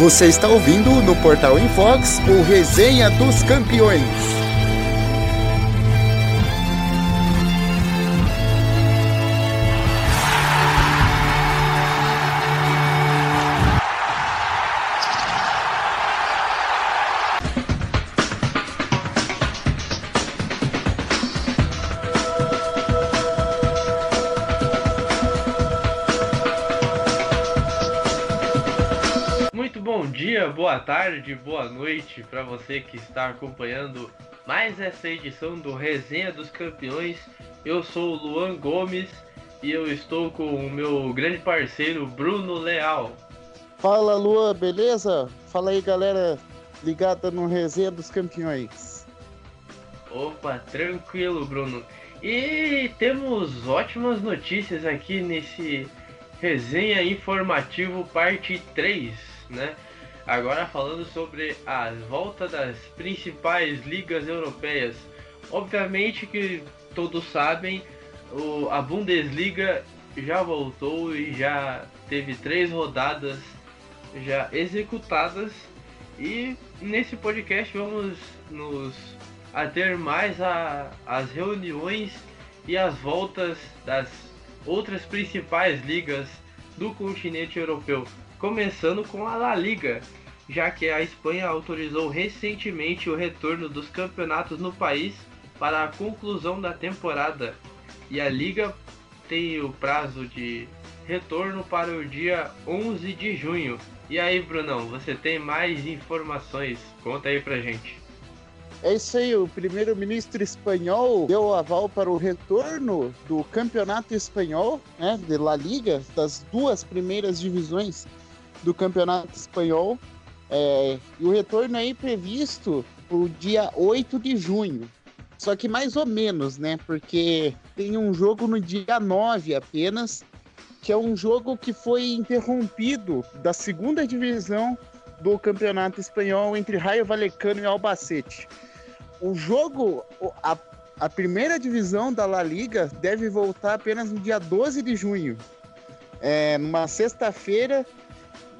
Você está ouvindo no Portal Infox o Resenha dos Campeões. Boa tarde, boa noite para você que está acompanhando mais essa edição do Resenha dos Campeões. Eu sou o Luan Gomes e eu estou com o meu grande parceiro Bruno Leal. Fala Luan, beleza? Fala aí galera ligada no Resenha dos Campeões. Opa, tranquilo Bruno. E temos ótimas notícias aqui nesse Resenha Informativo parte 3, né? Agora falando sobre a volta das principais ligas europeias. Obviamente que todos sabem, a Bundesliga já voltou e já teve 3 rodadas já executadas. E nesse podcast vamos nos ater mais às reuniões e às voltas das outras principais ligas do continente europeu. Começando com a La Liga, já que a Espanha autorizou recentemente o retorno dos campeonatos no país para a conclusão da temporada. E a Liga tem o prazo de retorno para o dia 11 de junho. E aí, Brunão, você tem mais informações? Conta aí pra gente. É isso aí, o primeiro-ministro espanhol deu aval para o retorno do campeonato espanhol, né, de La Liga, das 2 primeiras divisões do campeonato espanhol, e o retorno aí previsto para o dia 8 de junho, só que mais ou menos, né, porque tem um jogo no dia 9 apenas, que é um jogo que foi interrompido da segunda divisão do campeonato espanhol entre Rayo Vallecano e Albacete. O jogo, a primeira divisão da La Liga deve voltar apenas no dia 12 de junho, numa sexta-feira.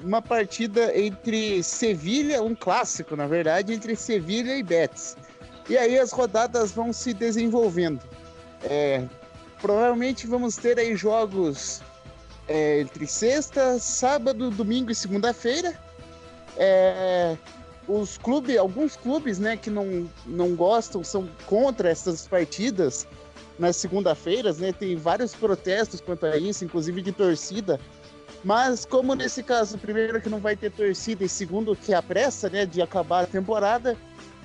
Uma partida entre Sevilha, um clássico na verdade, entre Sevilha e Betis. E aí as rodadas vão se desenvolvendo. Provavelmente vamos ter aí jogos entre sexta, sábado, domingo e segunda-feira. Alguns clubes, né, que não gostam, são contra essas partidas nas segunda-feiras, né, tem vários protestos quanto a isso, inclusive de torcida. Mas como nesse caso, primeiro que não vai ter torcida e segundo que a pressa, né, de acabar a temporada,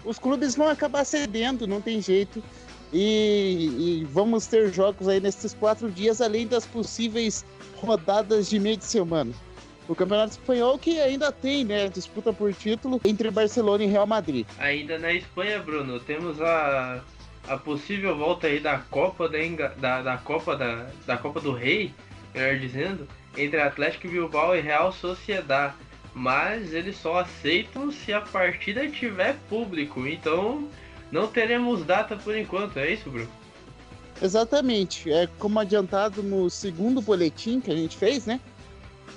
os clubes vão acabar cedendo, não tem jeito. E vamos ter jogos aí nesses 4 dias, além das possíveis rodadas de meio de semana. O Campeonato Espanhol que ainda tem, né, disputa por título entre Barcelona e Real Madrid. Ainda na Espanha, Bruno, temos a possível volta aí da Copa da Copa do Rei, melhor dizendo, entre Athletic Bilbao e Real Sociedad, mas eles só aceitam se a partida tiver público, então não teremos data por enquanto, é isso, Bruno? Exatamente, como adiantado no segundo boletim que a gente fez, né?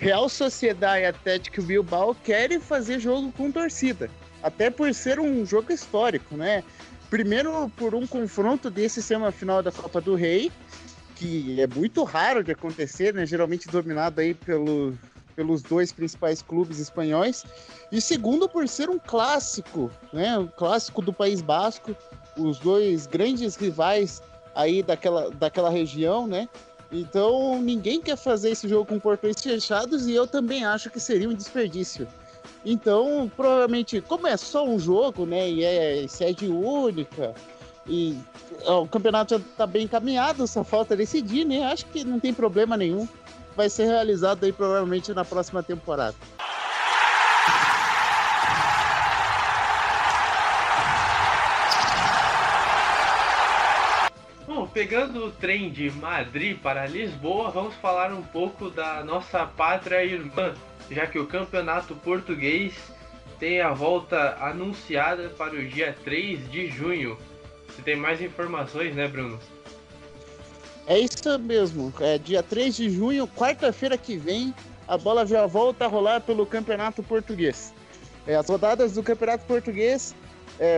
Real Sociedad e Athletic Bilbao querem fazer jogo com torcida, até por ser um jogo histórico, né? Primeiro por um confronto desse semifinal da Copa do Rei, que é muito raro de acontecer, né? Geralmente dominado aí pelos 2 principais clubes espanhóis. E segundo, por ser um clássico, né? Um clássico do País Basco, os 2 grandes rivais aí daquela região, né? Então, ninguém quer fazer esse jogo com portões fechados e eu também acho que seria um desperdício. Então, provavelmente, como é só um jogo, né? E é sede única. E o campeonato já está bem encaminhado, só falta decidir, né? Acho que não tem problema nenhum. Vai ser realizado aí provavelmente na próxima temporada. Bom, pegando o trem de Madrid para Lisboa, vamos falar um pouco da nossa pátria irmã, já que o Campeonato Português tem a volta anunciada para o dia 3 de junho. Você tem mais informações, né, Bruno? É isso mesmo. Dia 3 de junho, quarta-feira que vem, a bola já volta a rolar pelo Campeonato Português. As rodadas do Campeonato Português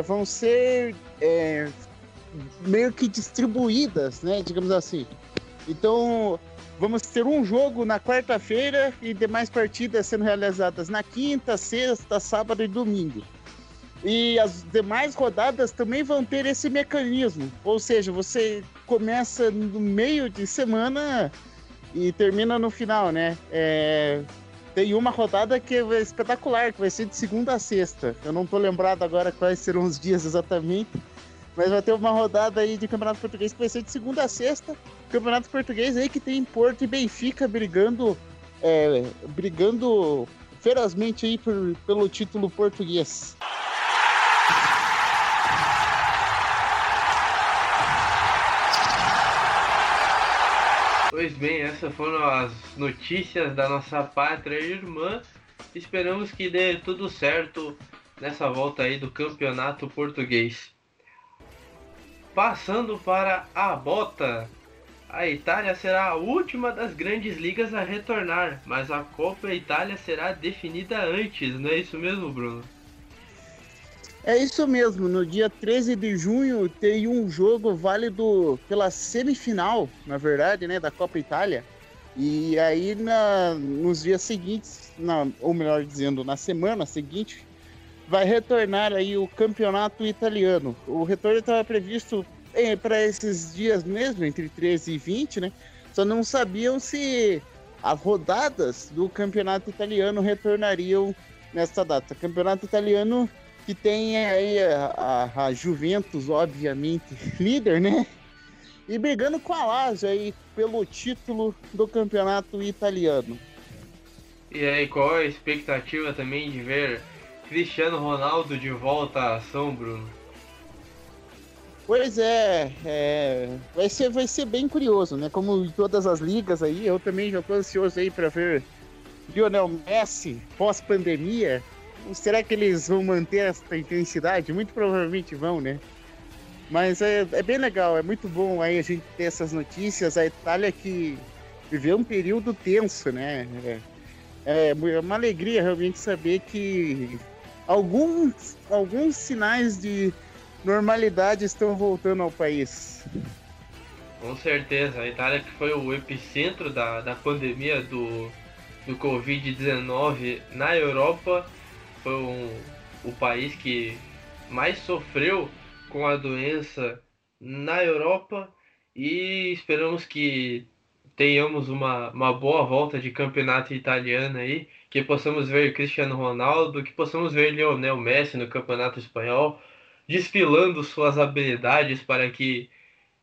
vão ser meio que distribuídas, né, digamos assim. Então, vamos ter um jogo na quarta-feira e demais partidas sendo realizadas na quinta, sexta, sábado e domingo. E as demais rodadas também vão ter esse mecanismo, ou seja, você começa no meio de semana e termina no final, né? Tem uma rodada que é espetacular, que vai ser de segunda a sexta. Eu não estou lembrado agora quais serão os dias exatamente, mas vai ter uma rodada aí de Campeonato Português que vai ser de segunda a sexta. Campeonato Português aí que tem Porto e Benfica brigando ferozmente aí pelo título português. Pois bem, essas foram as notícias da nossa pátria irmã. Esperamos que dê tudo certo nessa volta aí do Campeonato Português. Passando para a bota, a Itália será a última das grandes ligas a retornar, mas a Copa Itália será definida antes, não é isso mesmo, Bruno? É isso mesmo, no dia 13 de junho tem um jogo válido pela semifinal, na verdade, né, da Copa Itália. E aí nos dias seguintes, ou melhor dizendo, na semana seguinte, vai retornar aí o campeonato italiano. O retorno estava previsto para esses dias mesmo, entre 13 e 20, né? Só não sabiam se as rodadas do campeonato italiano retornariam nessa data. Campeonato italiano que tem aí a Juventus, obviamente, líder, né? E brigando com a Lazio aí pelo título do campeonato italiano. E aí, qual é a expectativa também de ver Cristiano Ronaldo de volta à ação, Bruno? Pois vai ser bem curioso, né? Como em todas as ligas aí, eu também já estou ansioso aí para ver Lionel Messi pós-pandemia. Será que eles vão manter essa intensidade? Muito provavelmente vão, né? Mas é bem legal, é muito bom aí a gente ter essas notícias. A Itália que viveu um período tenso, né? É uma alegria realmente saber que alguns sinais de normalidade estão voltando ao país. Com certeza, a Itália que foi o epicentro da pandemia do COVID-19 na Europa, foi o país que mais sofreu com a doença na Europa, e esperamos que tenhamos uma boa volta de campeonato italiano aí, que possamos ver Cristiano Ronaldo, que possamos ver Lionel Messi no campeonato espanhol, desfilando suas habilidades para que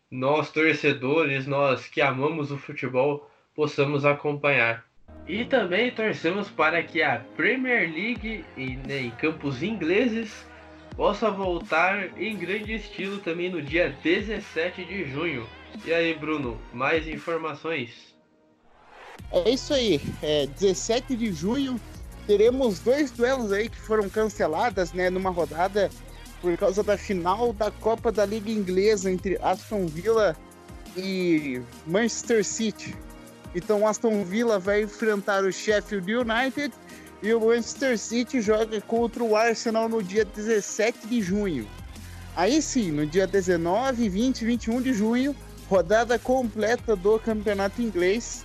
nós torcedores, nós que amamos o futebol, possamos acompanhar. E também torcemos para que a Premier League em campos ingleses possa voltar em grande estilo também no dia 17 de junho. E aí, Bruno, mais informações? É isso aí, 17 de junho teremos dois duelos aí que foram canceladas, né, numa rodada por causa da final da Copa da Liga Inglesa entre Aston Villa e Manchester City. Então, Aston Villa vai enfrentar o Sheffield United e o Manchester City joga contra o Arsenal no dia 17 de junho. Aí sim, no dia 19, 20 e 21 de junho, rodada completa do Campeonato Inglês,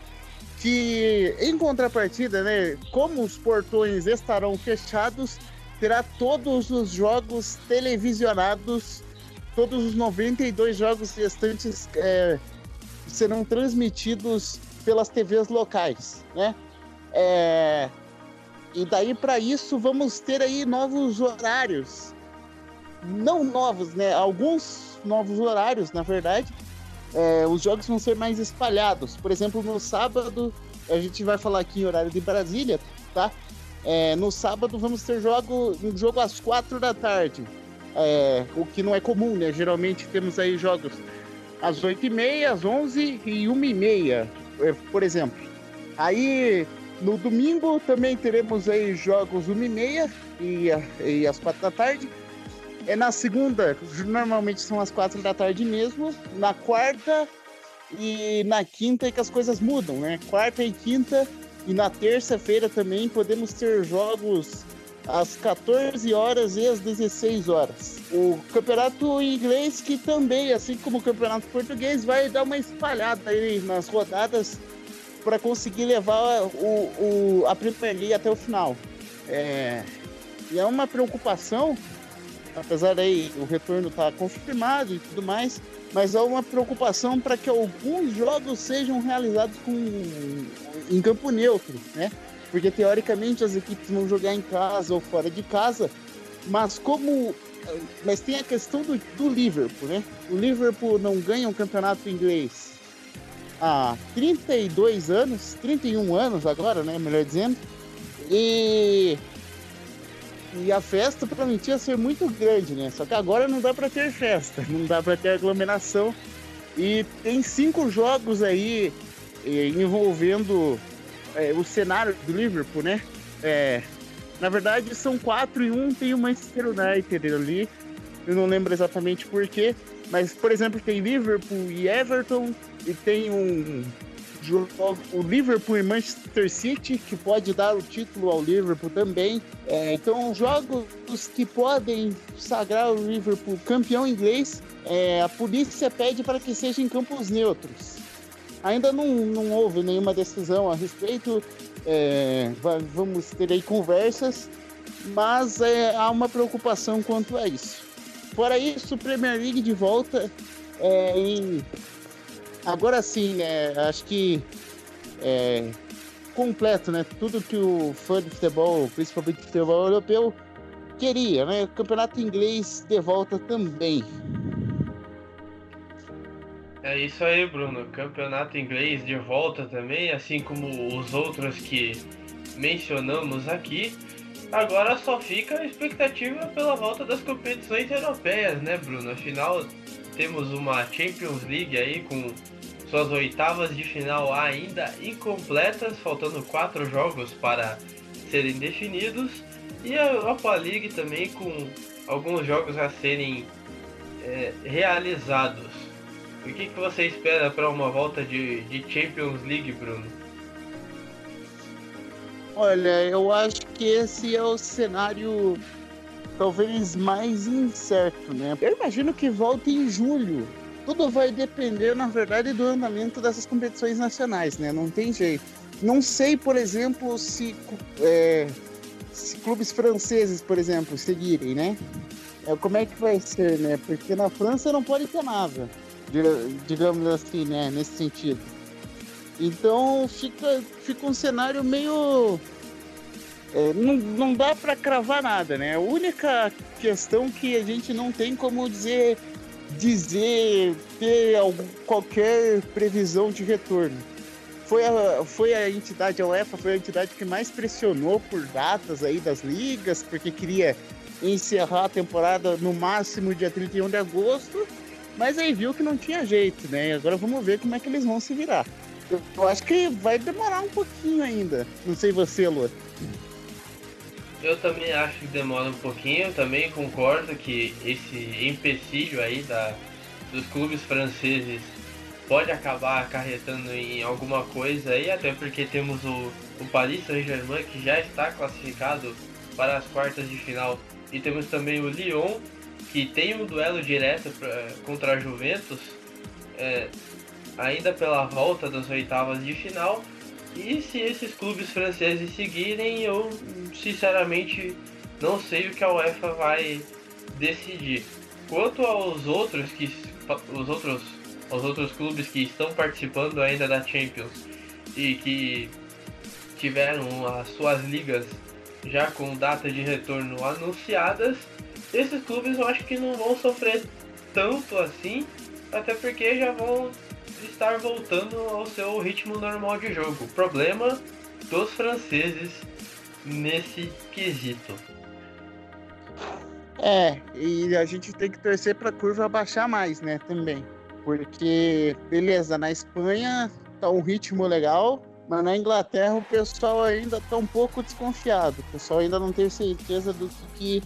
que em contrapartida, né, como os portões estarão fechados, terá todos os jogos televisionados, todos os 92 jogos restantes serão transmitidos pelas TVs locais, né? E daí para isso vamos ter aí novos horários, não novos, né? Alguns novos horários, na verdade. Os jogos vão ser mais espalhados. Por exemplo, no sábado, a gente vai falar aqui em horário de Brasília, tá? No sábado vamos ter um jogo às 4 da tarde, o que não é comum, né? Geralmente temos aí jogos às 8h30, às 11h e 1h30, por exemplo. Aí no domingo também teremos aí jogos 1h30 e às 4 da tarde. Na segunda, normalmente são às 4 da tarde mesmo. Na quarta e na quinta é que as coisas mudam, né? Quarta e quinta E na terça-feira também podemos ter jogos às 14 horas e às 16 horas. O campeonato inglês, que também, assim como o campeonato português, vai dar uma espalhada aí nas rodadas para conseguir levar a Premier League até o final. E é uma preocupação, apesar aí o retorno tá confirmado e tudo mais, mas é uma preocupação para que alguns jogos sejam realizados em campo neutro, né? Porque teoricamente as equipes vão jogar em casa ou fora de casa, mas tem a questão do Liverpool, né? O Liverpool não ganha um campeonato inglês há 31 anos agora, né? Melhor dizendo. E a festa prometia ser muito grande, né? Só que agora não dá para ter festa, não dá para ter aglomeração. E tem 5 jogos aí envolvendo o cenário do Liverpool, né? Na verdade, são 4 e 1, tem o Manchester United ali. Eu não lembro exatamente porquê, mas, por exemplo, tem Liverpool e Everton, e tem o Liverpool e Manchester City, que pode dar o título ao Liverpool também. Então, jogos que podem sagrar o Liverpool campeão inglês, a polícia pede para que seja em campos neutros. Ainda não houve nenhuma decisão a respeito, vamos ter aí conversas, mas há uma preocupação quanto a isso. Fora isso, Premier League de volta Agora sim, né? Acho que completo, né? Tudo que o fã de futebol, principalmente de futebol europeu, queria, né? O campeonato inglês de volta também. É isso aí, Bruno. Campeonato inglês de volta também, assim como os outros que mencionamos aqui. Agora só fica a expectativa pela volta das competições europeias, né, Bruno? Afinal, temos uma Champions League aí com suas oitavas de final ainda incompletas, faltando 4 jogos para serem definidos, e a Europa League também com alguns jogos a serem realizados. O que você espera para uma volta de Champions League, Bruno? Olha, eu acho que esse é o cenário talvez mais incerto, né? Eu imagino que volte em julho. Tudo vai depender, na verdade, do andamento dessas competições nacionais, né? Não tem jeito. Não sei, por exemplo, se clubes franceses, por exemplo, seguirem, né? Como é que vai ser, né? Porque na França não pode ter nada, digamos assim, né? Nesse sentido. Então fica um cenário meio... Não dá para cravar nada, né? A única questão que a gente não tem como ter qualquer previsão de retorno. Foi a entidade, a UEFA, foi a entidade que mais pressionou por datas aí das ligas, porque queria encerrar a temporada no máximo dia 31 de agosto, mas aí viu que não tinha jeito, né? Agora vamos ver como é que eles vão se virar. Eu acho que vai demorar um pouquinho ainda. Não sei você, Lua. Eu também acho que demora um pouquinho, eu também concordo que esse empecilho aí dos clubes franceses pode acabar acarretando em alguma coisa aí, até porque temos o Paris Saint-Germain, que já está classificado para as quartas de final, e temos também o Lyon, que tem um duelo direto contra a Juventus, ainda pela volta das oitavas de final. E se esses clubes franceses seguirem, eu sinceramente não sei o que a UEFA vai decidir. Quanto aos outros clubes que estão participando ainda da Champions e que tiveram as suas ligas já com data de retorno anunciadas, esses clubes eu acho que não vão sofrer tanto assim, até porque já vão estar voltando ao seu ritmo normal de jogo. Problema dos franceses nesse quesito. E a gente tem que torcer para a curva baixar mais, né, também. Porque, beleza, na Espanha tá um ritmo legal, mas na Inglaterra o pessoal ainda tá um pouco desconfiado. O pessoal ainda não tem certeza do que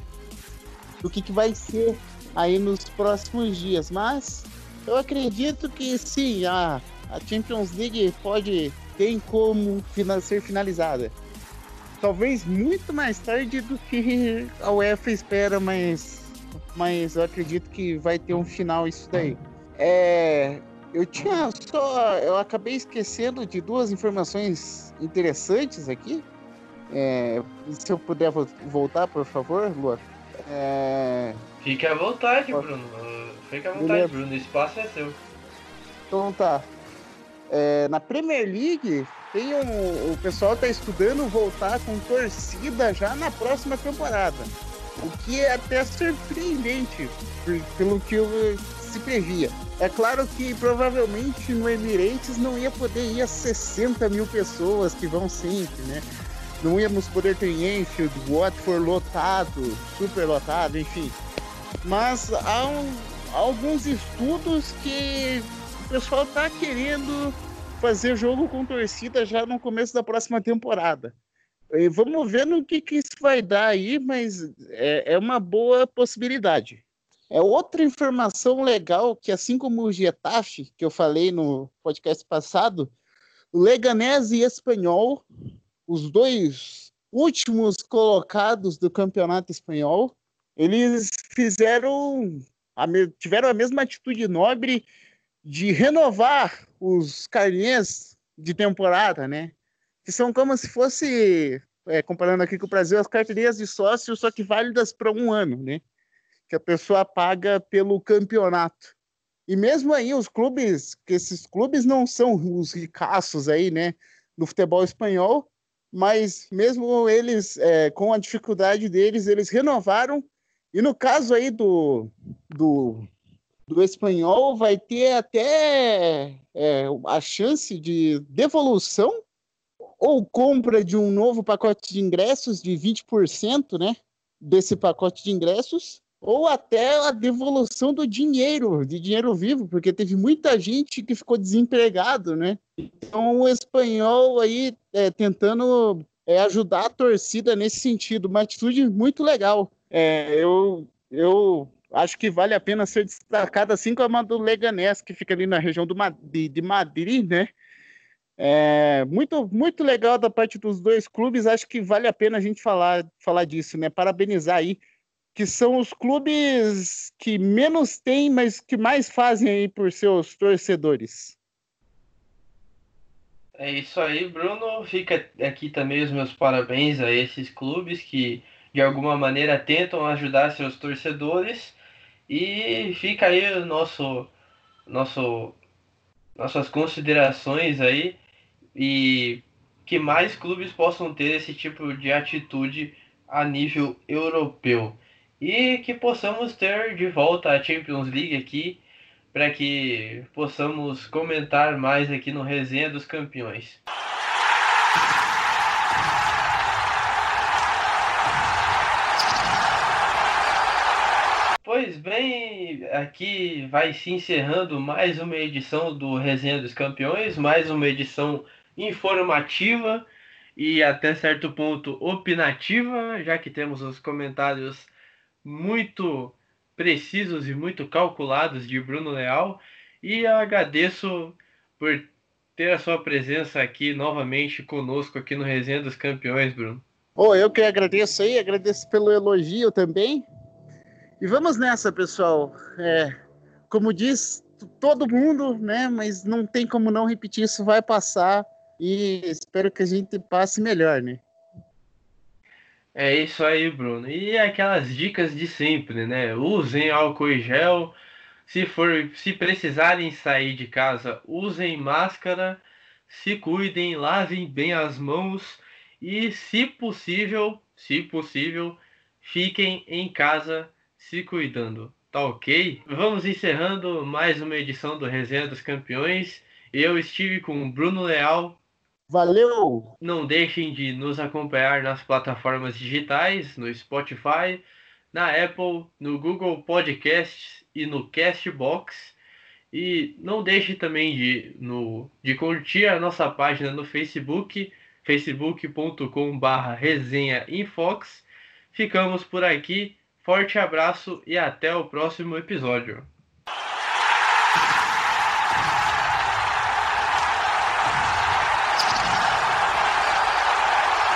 vai ser aí nos próximos dias, mas eu acredito que sim, a Champions League pode tem como ser finalizada. Talvez muito mais tarde do que a UEFA espera, mas eu acredito que vai ter um final isso daí. Eu acabei esquecendo de duas informações interessantes aqui. Se eu puder voltar, por favor, Luan. Fique à vontade, Bruno. Fique à vontade, Bruno. O espaço é seu. Então tá. Na Premier League, o pessoal está estudando voltar com torcida já na próxima temporada. O que é até surpreendente, pelo que se previa. É claro que provavelmente no Emirates não ia poder ir a 60 mil pessoas que vão sempre, né? Não íamos poder ter Enfield, Watford lotado, super lotado, enfim. Mas há alguns estudos que o pessoal está querendo fazer jogo com torcida já no começo da próxima temporada. E vamos ver no que isso vai dar aí, mas é uma boa possibilidade. Outra informação legal, que assim como o Getafe, que eu falei no podcast passado, o Leganés e Espanhol, os dois últimos colocados do Campeonato Espanhol, eles tiveram a mesma atitude nobre de renovar os carnês de temporada, né? Que são como se fosse, comparando aqui com o Brasil, as carteirinhas de sócio, só que válidas para um ano, né? Que a pessoa paga pelo campeonato. E mesmo aí, esses clubes não são os ricaços aí, né? Do futebol espanhol, mas mesmo eles, com a dificuldade deles, eles renovaram. E no caso aí do Espanhol, vai ter até a chance de devolução ou compra de um novo pacote de ingressos de 20%, né, desse pacote de ingressos, ou até a devolução do dinheiro, de dinheiro vivo, porque teve muita gente que ficou desempregado, né? Então o Espanhol aí tentando ajudar a torcida nesse sentido, uma atitude muito legal. Eu acho que vale a pena ser destacada, assim como a do Leganés, que fica ali na região de Madrid, né? Muito, muito legal da parte dos dois clubes, acho que vale a pena a gente falar disso, né? Parabenizar aí, que são os clubes que menos têm, mas que mais fazem aí por seus torcedores. É isso aí, Bruno. Fica aqui também os meus parabéns a esses clubes que, de alguma maneira, tentam ajudar seus torcedores. E fica aí o nossas considerações aí, e que mais clubes possam ter esse tipo de atitude a nível europeu, e que possamos ter de volta a Champions League aqui, para que possamos comentar mais aqui no Resenha dos Campeões. Pois bem, aqui vai se encerrando mais uma edição do Resenha dos Campeões, mais uma edição informativa e até certo ponto opinativa, já que temos os comentários muito precisos e muito calculados de Bruno Leal, e eu agradeço por ter a sua presença aqui novamente conosco aqui no Resenha dos Campeões, Bruno. Eu que agradeço aí, agradeço pelo elogio também, e vamos nessa, pessoal. Como diz todo mundo, né, mas não tem como não repetir, isso vai passar, e espero que a gente passe melhor, né? É isso aí, Bruno. E aquelas dicas de sempre, né? Usem álcool em gel. Se precisarem sair de casa, usem máscara. Se cuidem, lavem bem as mãos. E, se possível, fiquem em casa se cuidando. Tá ok? Vamos encerrando mais uma edição do Resenha dos Campeões. Eu estive com o Bruno Leal. Valeu! Não deixem de nos acompanhar nas plataformas digitais, no Spotify, na Apple, no Google Podcasts e no Castbox. E não deixe também de curtir a nossa página no Facebook, facebook.com/resenhainfox. Ficamos por aqui, forte abraço e até o próximo episódio.